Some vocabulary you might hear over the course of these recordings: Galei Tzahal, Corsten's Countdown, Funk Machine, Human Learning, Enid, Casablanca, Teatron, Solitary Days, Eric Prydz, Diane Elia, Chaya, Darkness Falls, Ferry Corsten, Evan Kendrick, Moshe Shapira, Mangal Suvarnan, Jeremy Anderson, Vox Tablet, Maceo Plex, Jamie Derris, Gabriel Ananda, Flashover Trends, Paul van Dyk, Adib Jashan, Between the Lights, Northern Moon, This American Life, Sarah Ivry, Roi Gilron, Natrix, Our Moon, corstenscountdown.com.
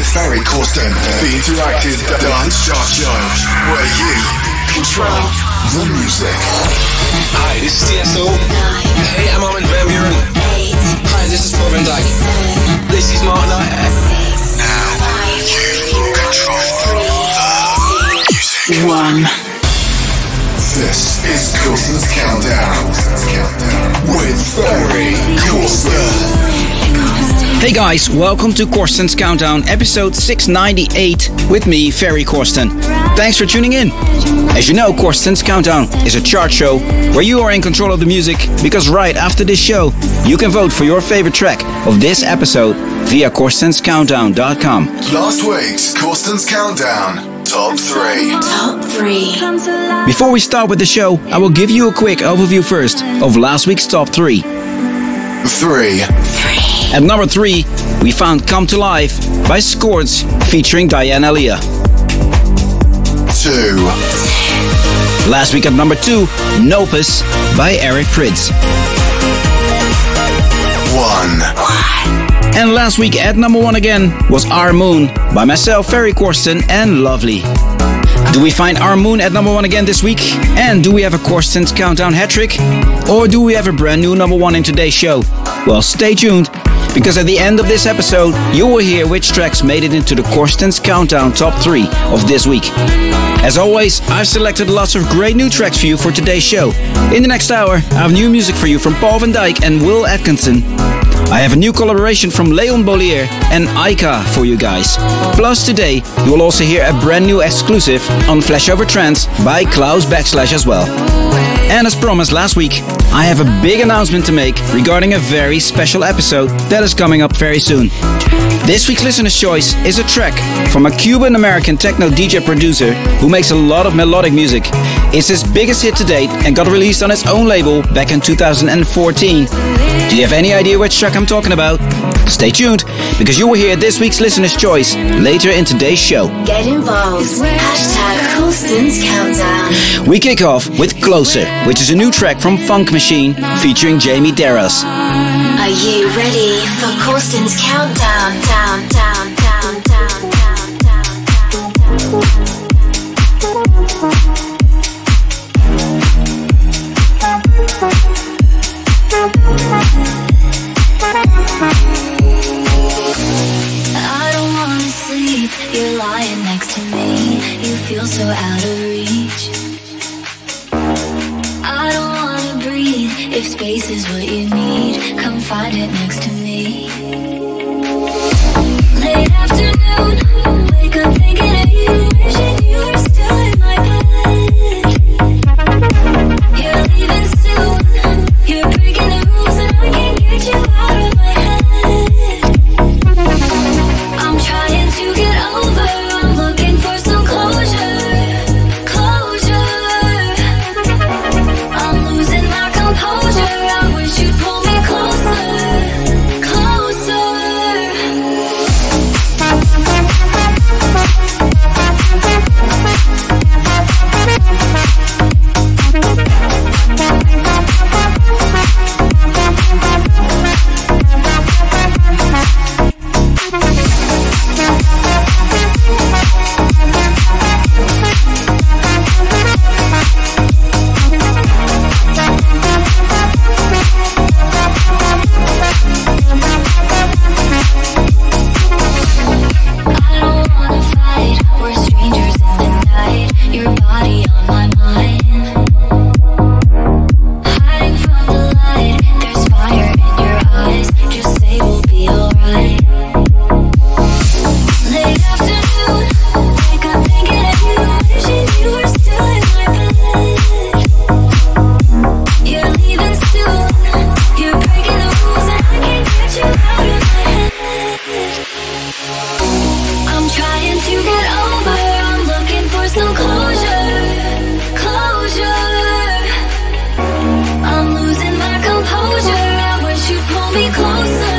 with Ferry Corsten, the interactive dance chart show where you control the music. Hi, this is TSO. Hey, I'm Armin van Buuren. Hi, this is Paul van Dyk. This is Martin. Now you control the music. This is Corsten's Countdown with Ferry Corsten. Hey guys, welcome to Corsten's Countdown, episode 698 with me, Ferry Corsten. Thanks for tuning in. As you know, Corsten's Countdown is a chart show where you are in control of the music, because right after this show, you can vote for your favorite track of this episode via corstenscountdown.com. Last week's Corsten's Countdown. Top 3. Before we start with the show, I will give you a quick overview first of last week's Top 3. At number 3, we found Come to Life by Scorch featuring Diane Elia. 2. Last week at number 2, Nopus by Eric Prydz. 1. And last week at number 1 again was Our Moon by myself, Ferry Corsten, and Lovely. Do we find Our Moon at number 1 again this week? And do we have a Corsten's Countdown hat trick? Or do we have a brand new number 1 in today's show? Well, stay tuned, because at the end of this episode, you will hear which tracks made it into the Corsten's Countdown Top 3 of this week. As always, I've selected lots of great new tracks for you for today's show. In the next hour, I have new music for you from Paul van Dyk and Will Atkinson. I have a new collaboration from Leon Bolier and Aika for you guys. Plus today, you will also hear a brand new exclusive on Flashover Trends by Klaus Backslash as well. And as promised last week, I have a big announcement to make regarding a very special episode that is coming up very soon. This week's listener's choice is a track from a Cuban-American techno DJ producer who makes a lot of melodic music. It's his biggest hit to date and got released on his own label back in 2014. Do you have any idea which track I'm talking about? Stay tuned, because you will hear this week's listener's choice later in today's show. Get involved. #CorstensCountdown. We kick off with Closer, which is a new track from Funk Machine featuring Jamie Derris. Are you ready for Corsten's Countdown? I don't wanna sleep, you're lying next to me, you feel so out of reach. I don't wanna breathe, if space is what you need, come find it next to me. Late afternoon, I wake up thinking of you, wishing you were still in my bed. You're leaving soon, you're breaking the rules and I can't get you out of my head. I'm trying to get over, I'm looking for some closure. I'm losing my composure, I wish you'd pull me closer.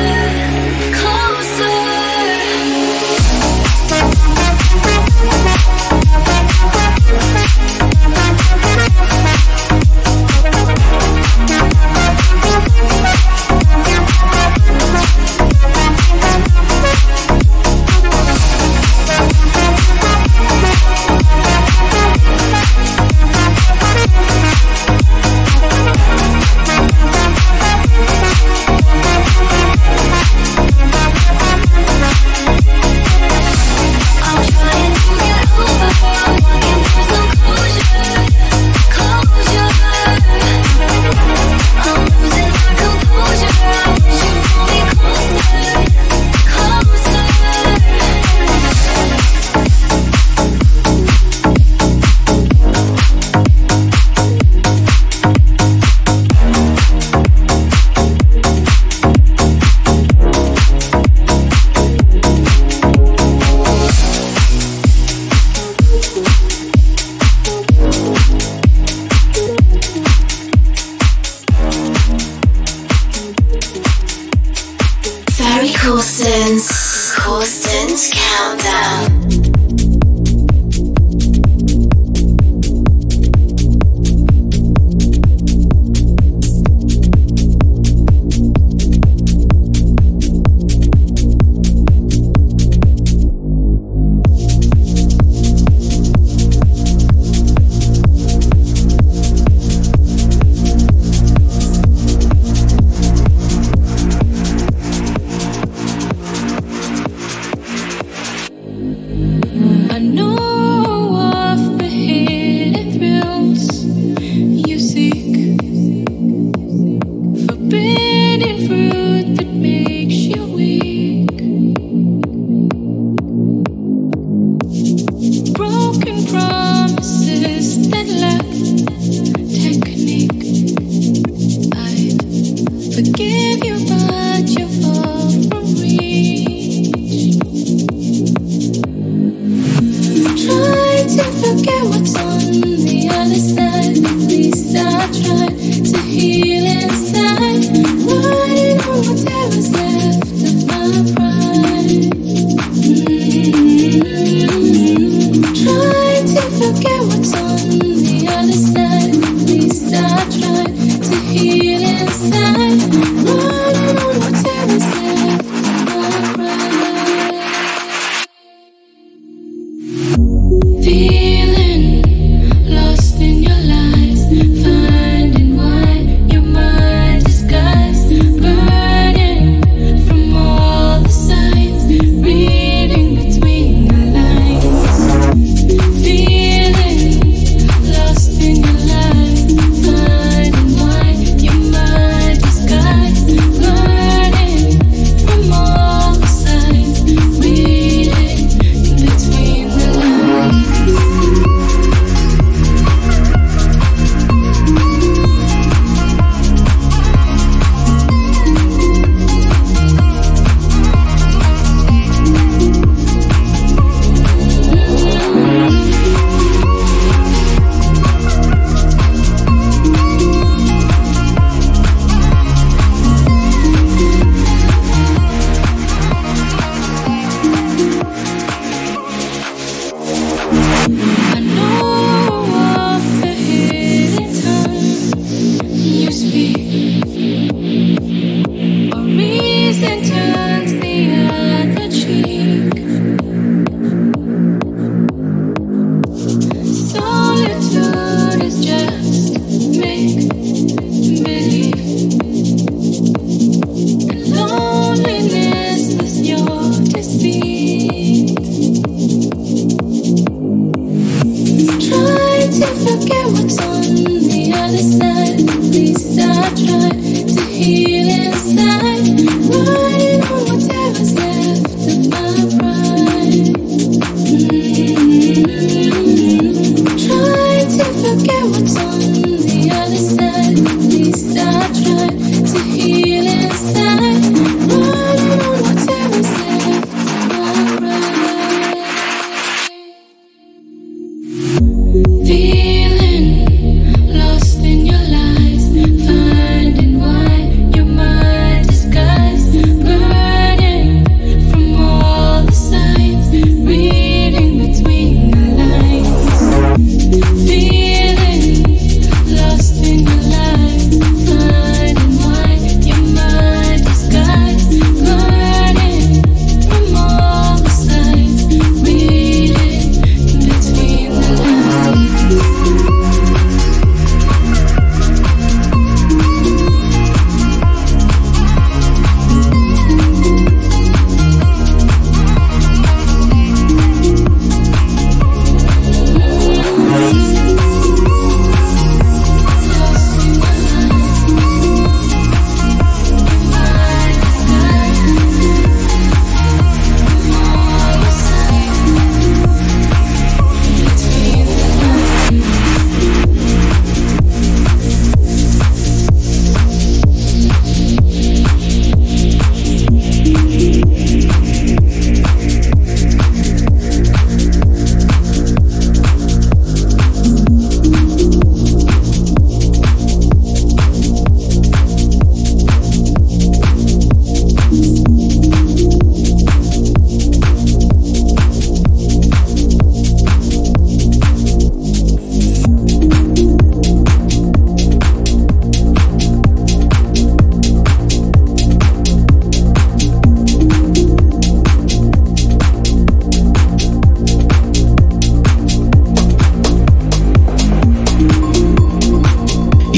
Corsten's Countdown.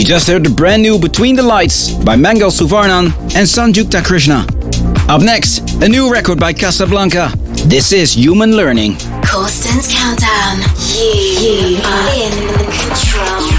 You just heard the brand new Between the Lights by Mangal Suvarnan and Sanjukta Krishna. Up next, a new record by Casablanca. This is Human Learning. Corsten's Countdown. You are in control.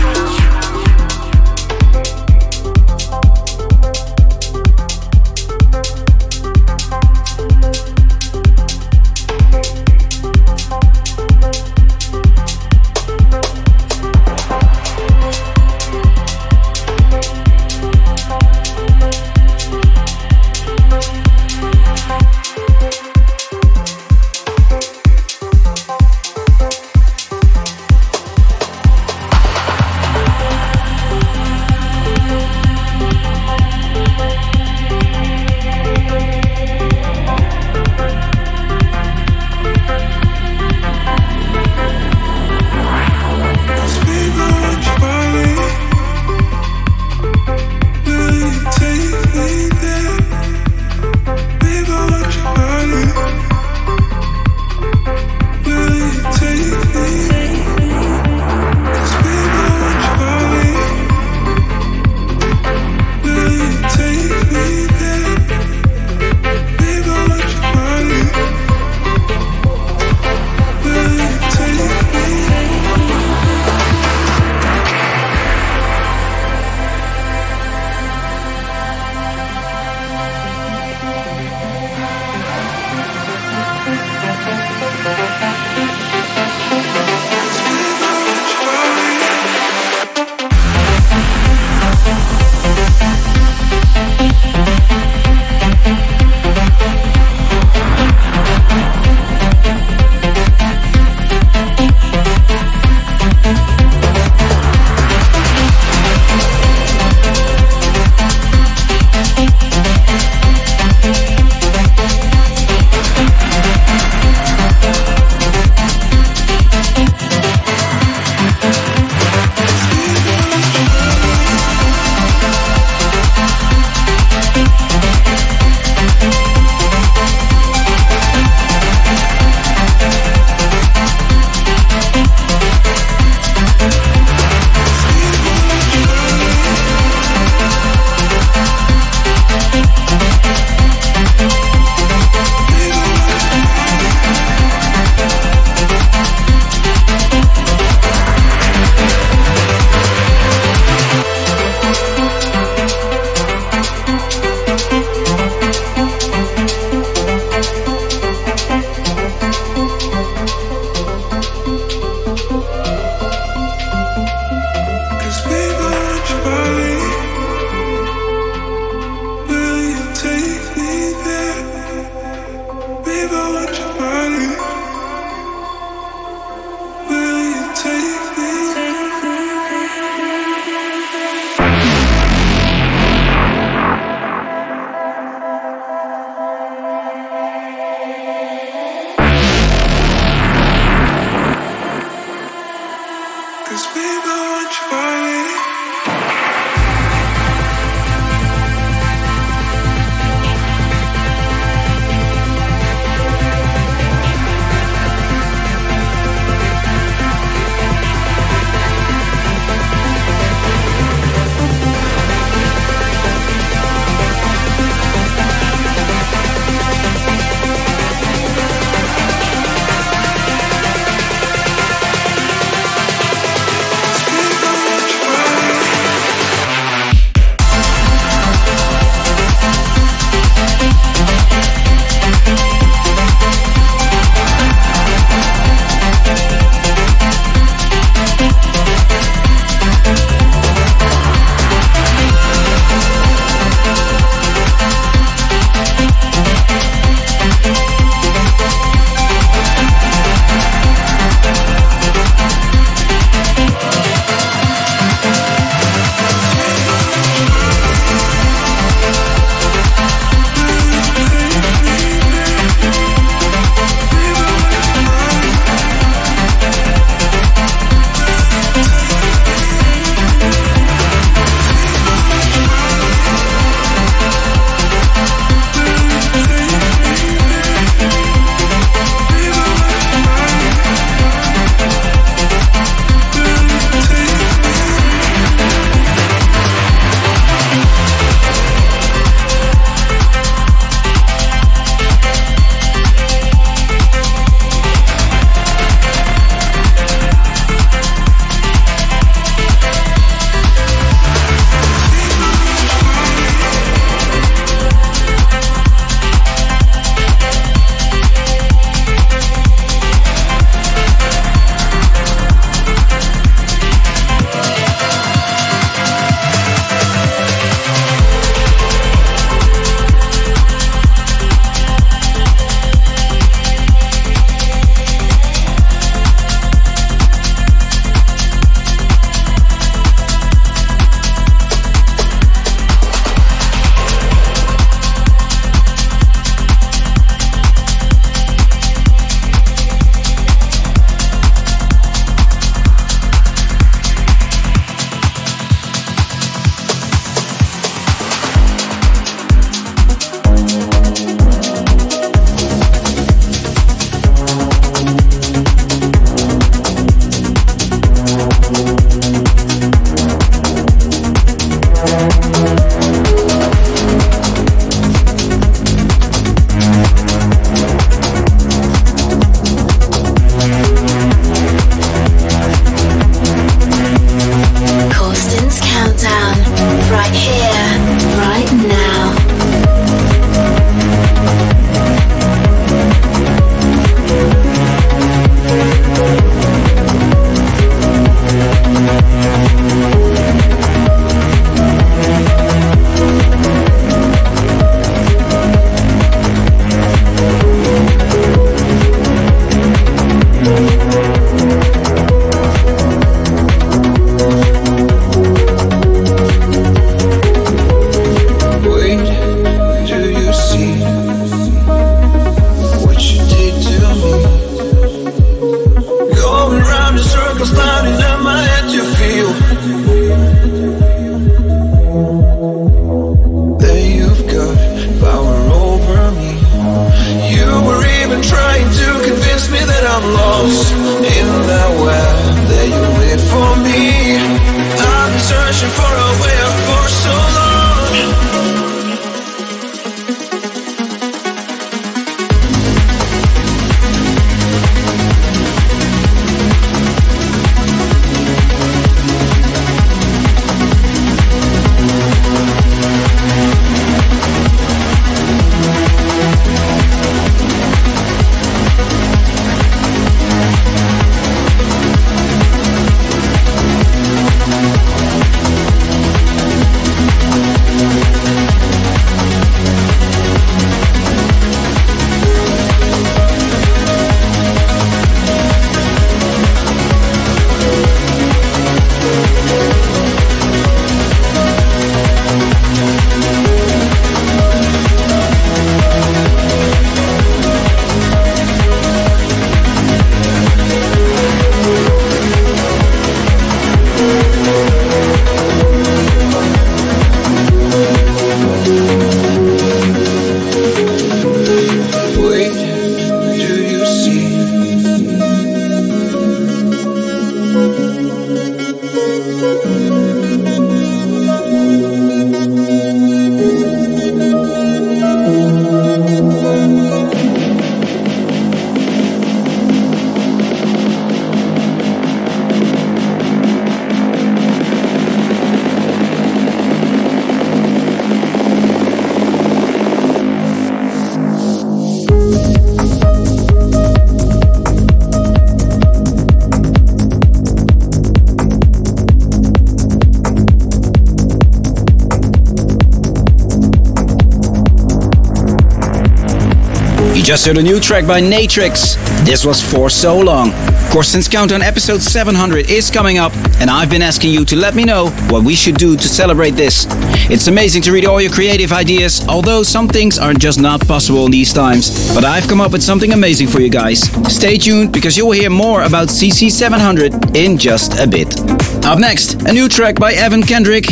just heard a new track by Natrix. This was For So Long. Corsten's Countdown episode 700 is coming up, and I've been asking you to let me know what we should do to celebrate this. It's amazing to read all your creative ideas, although some things are just not possible in these times. But I've come up with something amazing for you guys. Stay tuned, because you'll hear more about CC 700 in just a bit. Up next, a new track by Evan Kendrick.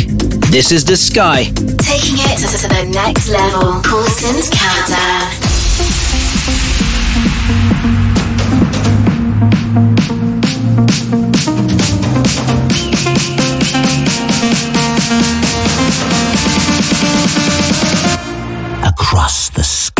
This is The Sky. Taking it to the next level. Corsten's Countdown. Across the sky.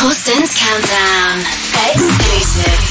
Corsten's Countdown. Exclusive.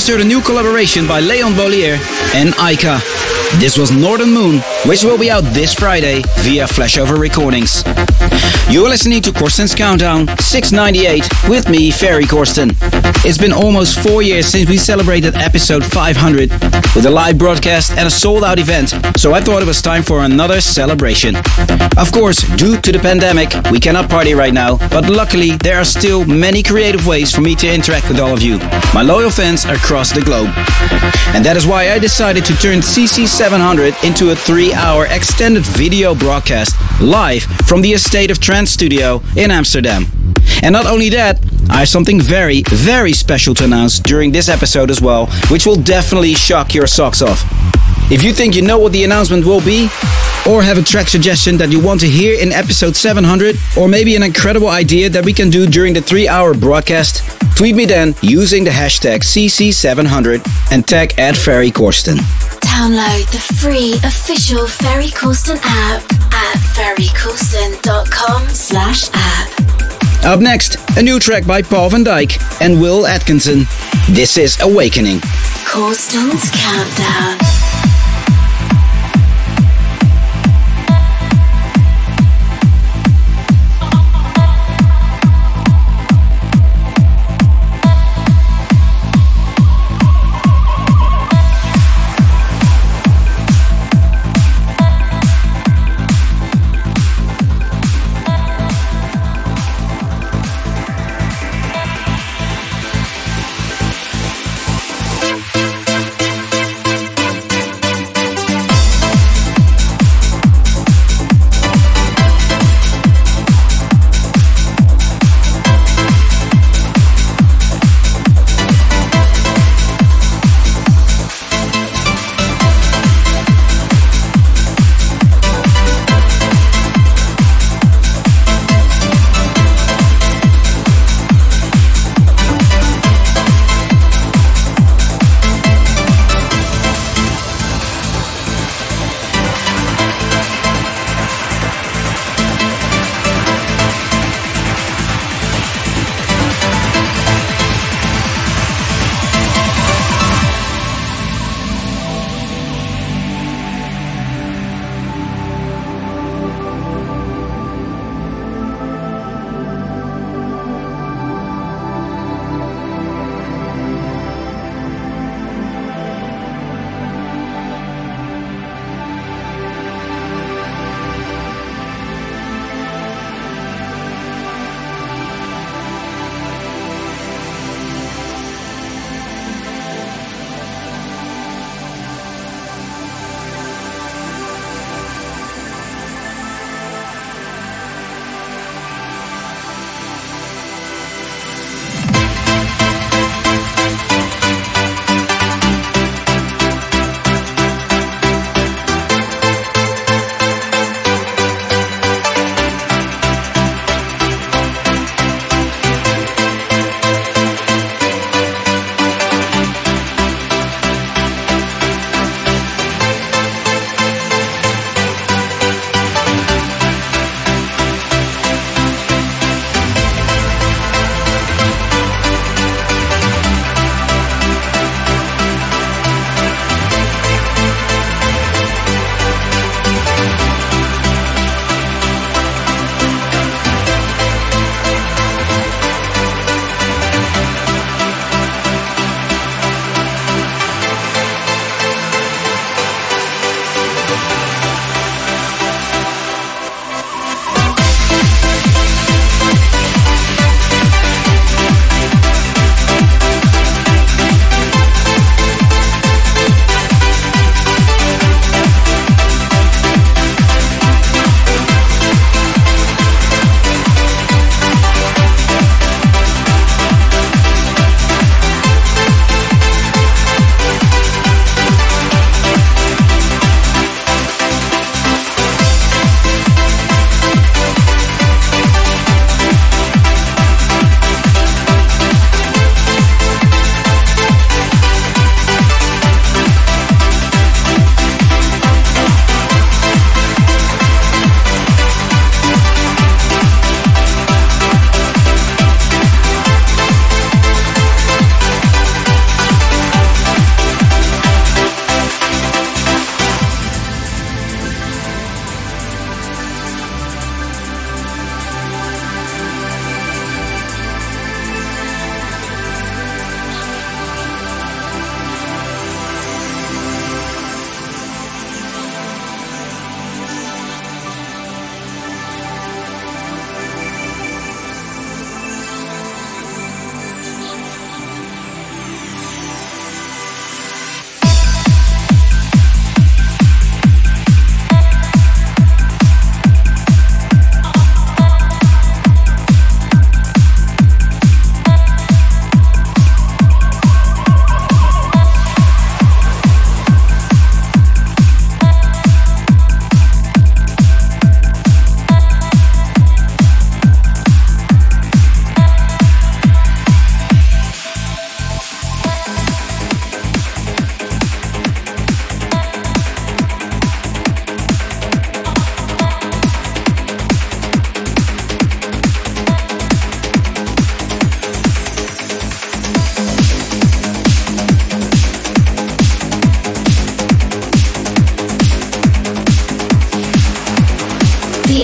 Just heard a new collaboration by Leon Bolier and Aika. This was Northern Moon, which will be out this Friday via Flashover recordings. You're listening to Corsten's Countdown 698 with me, Ferry Corsten. It's been almost 4 years since we celebrated episode 500 with a live broadcast and a sold-out event, so I thought it was time for another celebration. Of course, due to the pandemic, we cannot party right now, but luckily there are still many creative ways for me to interact with all of you, my loyal fans across the globe. And that is why I decided to turn CC 700 into a 3-hour extended video broadcast live from the A State of Trance studio in Amsterdam. And not only that, I have something very, very special to announce during this episode as well, which will definitely shock your socks off. If you think you know what the announcement will be, or have a track suggestion that you want to hear in episode 700, or maybe an incredible idea that we can do during the 3-hour broadcast, tweet me then using the hashtag CC700 and tag @FerryCorsten. Download the free official Ferry Corsten app at ferrycorsten.com/app. Up next, a new track by Paul van Dyk and Will Atkinson. This is Awakening. Corsten's Countdown.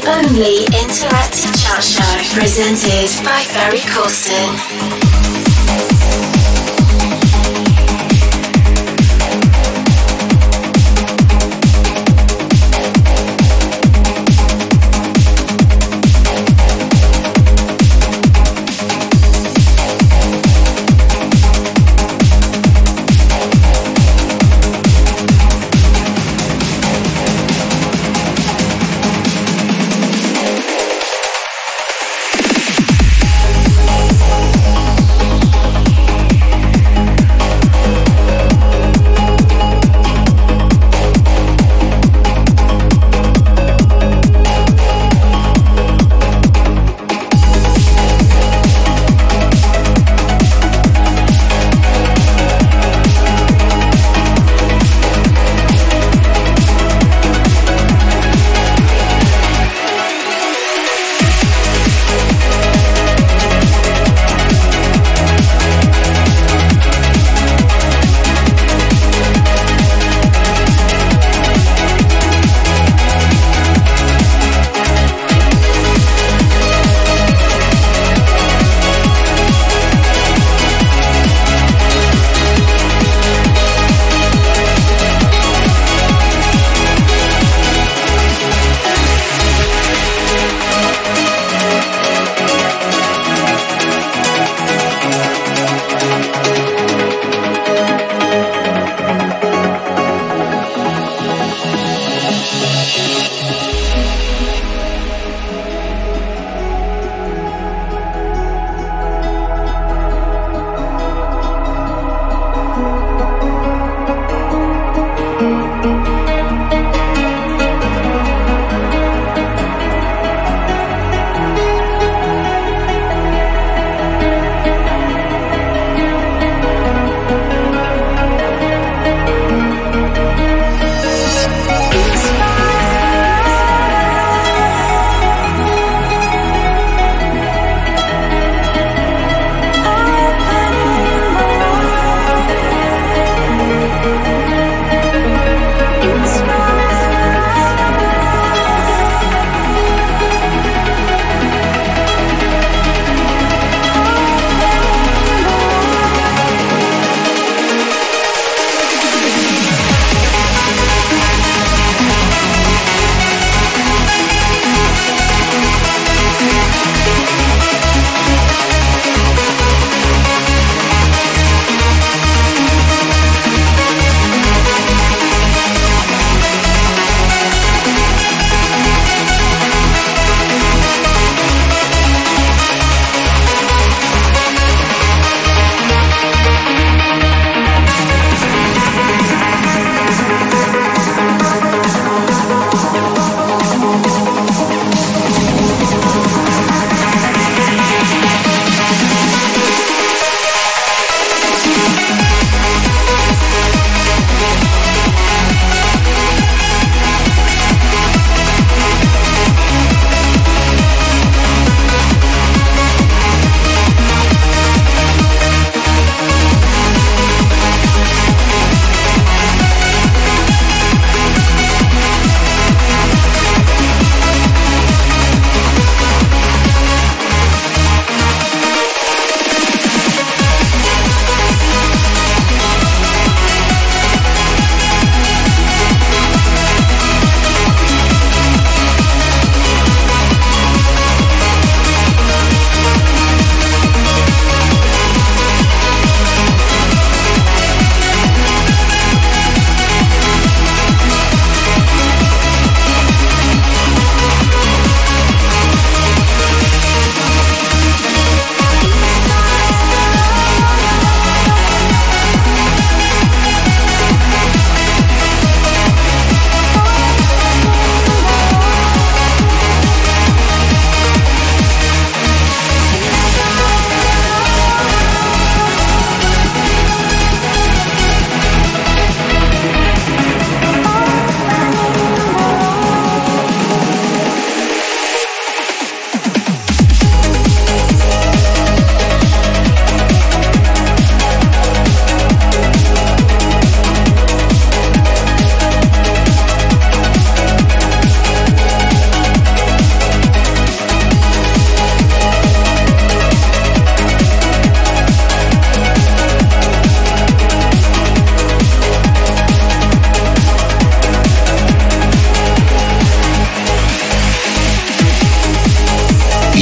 only interactive chat show presented by Ferry Corsten.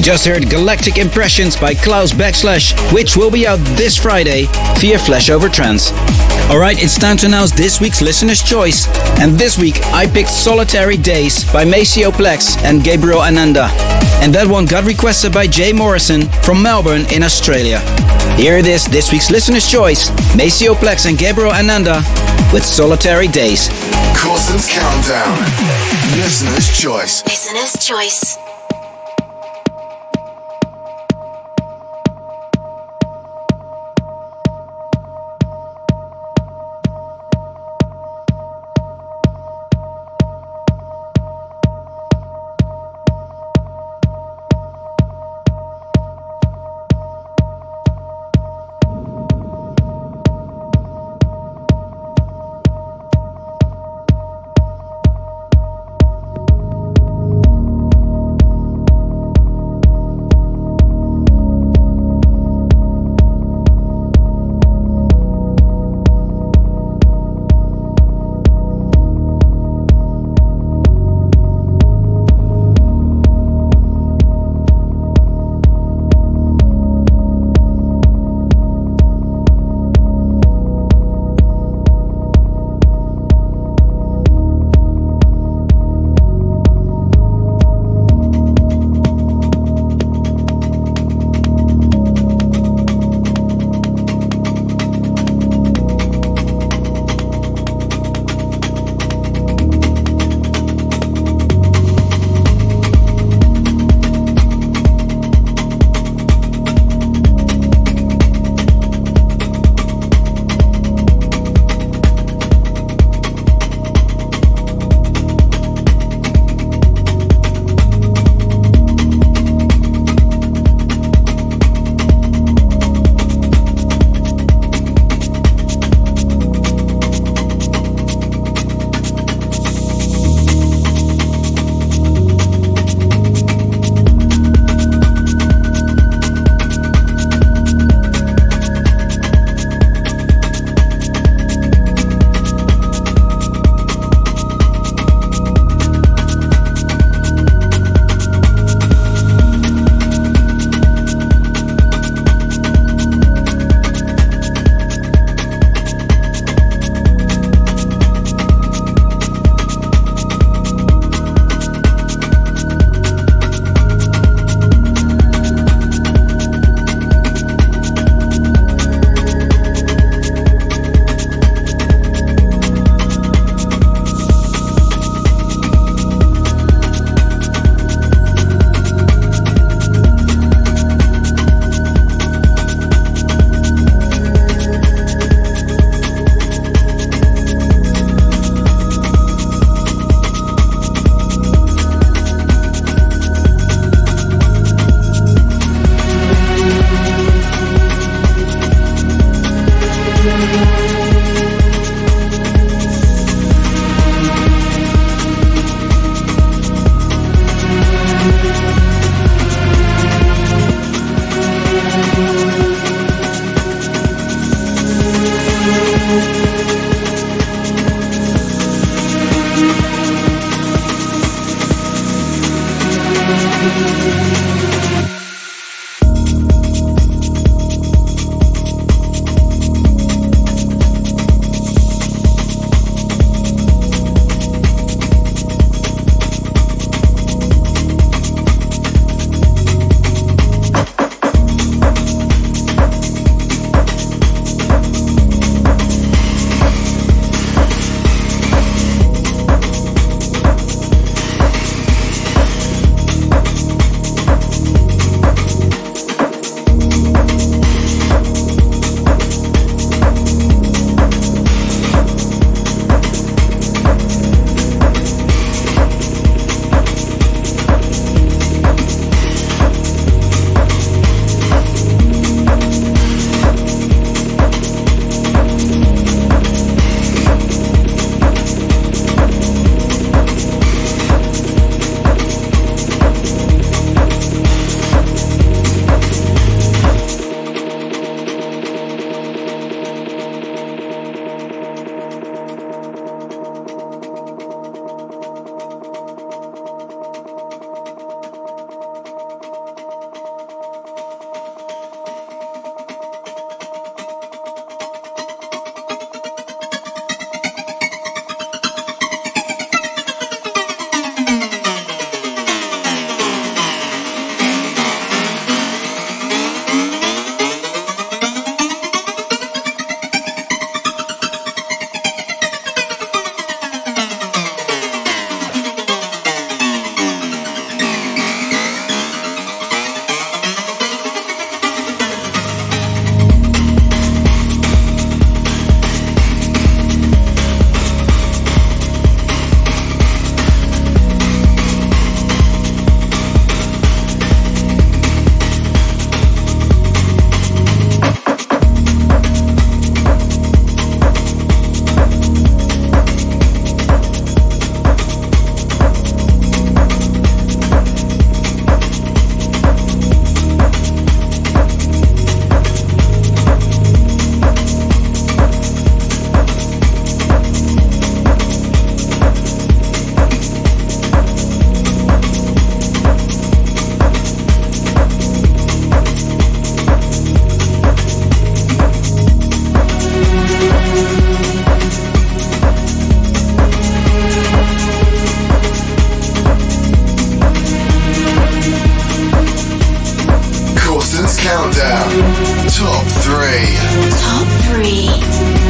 just heard Galactic Impressions by Klaus Backslash, which will be out this Friday via Flashover Trends. Alright, it's time to announce this week's Listener's Choice. And this week I picked Solitary Days by Maceo Plex and Gabriel Ananda. And that one got requested by Jay Morrison from Melbourne in Australia. Here it is, this week's Listener's Choice, Maceo Plex and Gabriel Ananda with Solitary Days. Corsten's Countdown. Listener's Choice. Listener's Choice.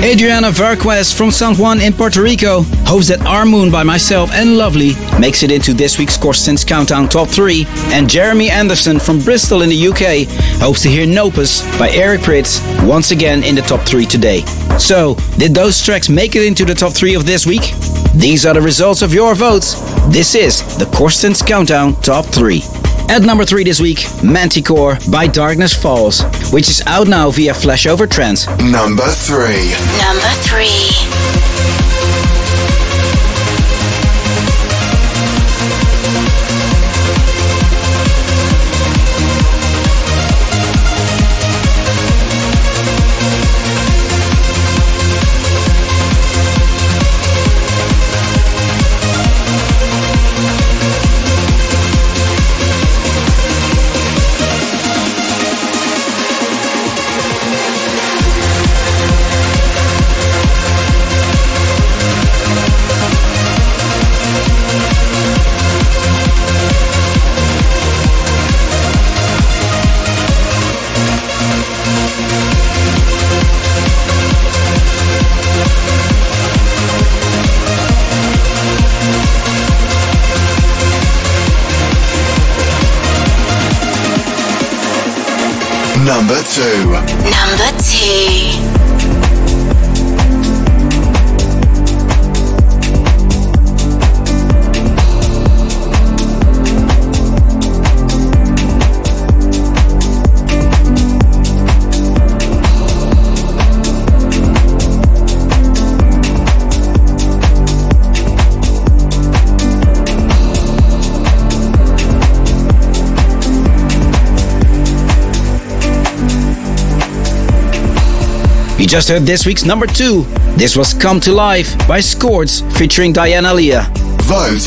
Adriana Varquez from San Juan in Puerto Rico hopes that Our Moon by myself and Lovely makes it into this week's Corsten's Countdown Top 3. And Jeremy Anderson from Bristol in the UK hopes to hear Nopus by Eric Prydz once again in the Top 3 today. So, did those tracks make it into the Top 3 of this week? These are the results of your votes. This is the Corsten's Countdown Top 3. At number 3 this week, Manticore by Darkness Falls, which is out now via Flashover Trends. Number 3. Number two. You just heard this week's number 2. This was Come to Life by Scorch featuring Diane Elia. Vote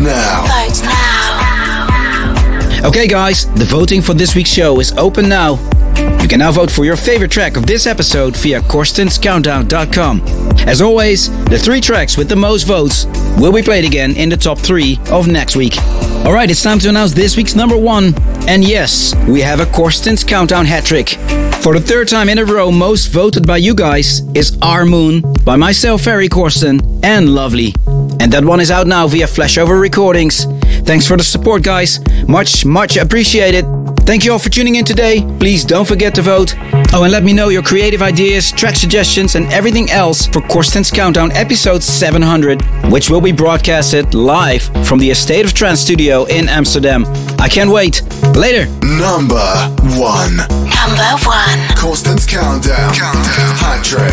now. Okay guys, the voting for this week's show is open now. You can now vote for your favorite track of this episode via corstenscountdown.com. As always, the 3 tracks with the most votes will be played again in the Top 3 of next week. Alright, it's time to announce this week's number 1. And yes, we have a Corsten's Countdown hat trick. For the 3rd time in a row, most voted by you guys is Our Moon by myself, Ferry Corsten, and Lovely. And that one is out now via Flashover recordings. Thanks for the support, guys. Much appreciated. Thank you all for tuning in today. Please don't forget to vote. Oh, and let me know your creative ideas, track suggestions, and everything else for Corsten's Countdown episode 700, which will be broadcasted live from the A State of Trance studio in Amsterdam. I can't wait. Later. Number one. Corsten's Countdown. Hat trick.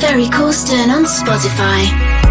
Ferry Corsten on Spotify.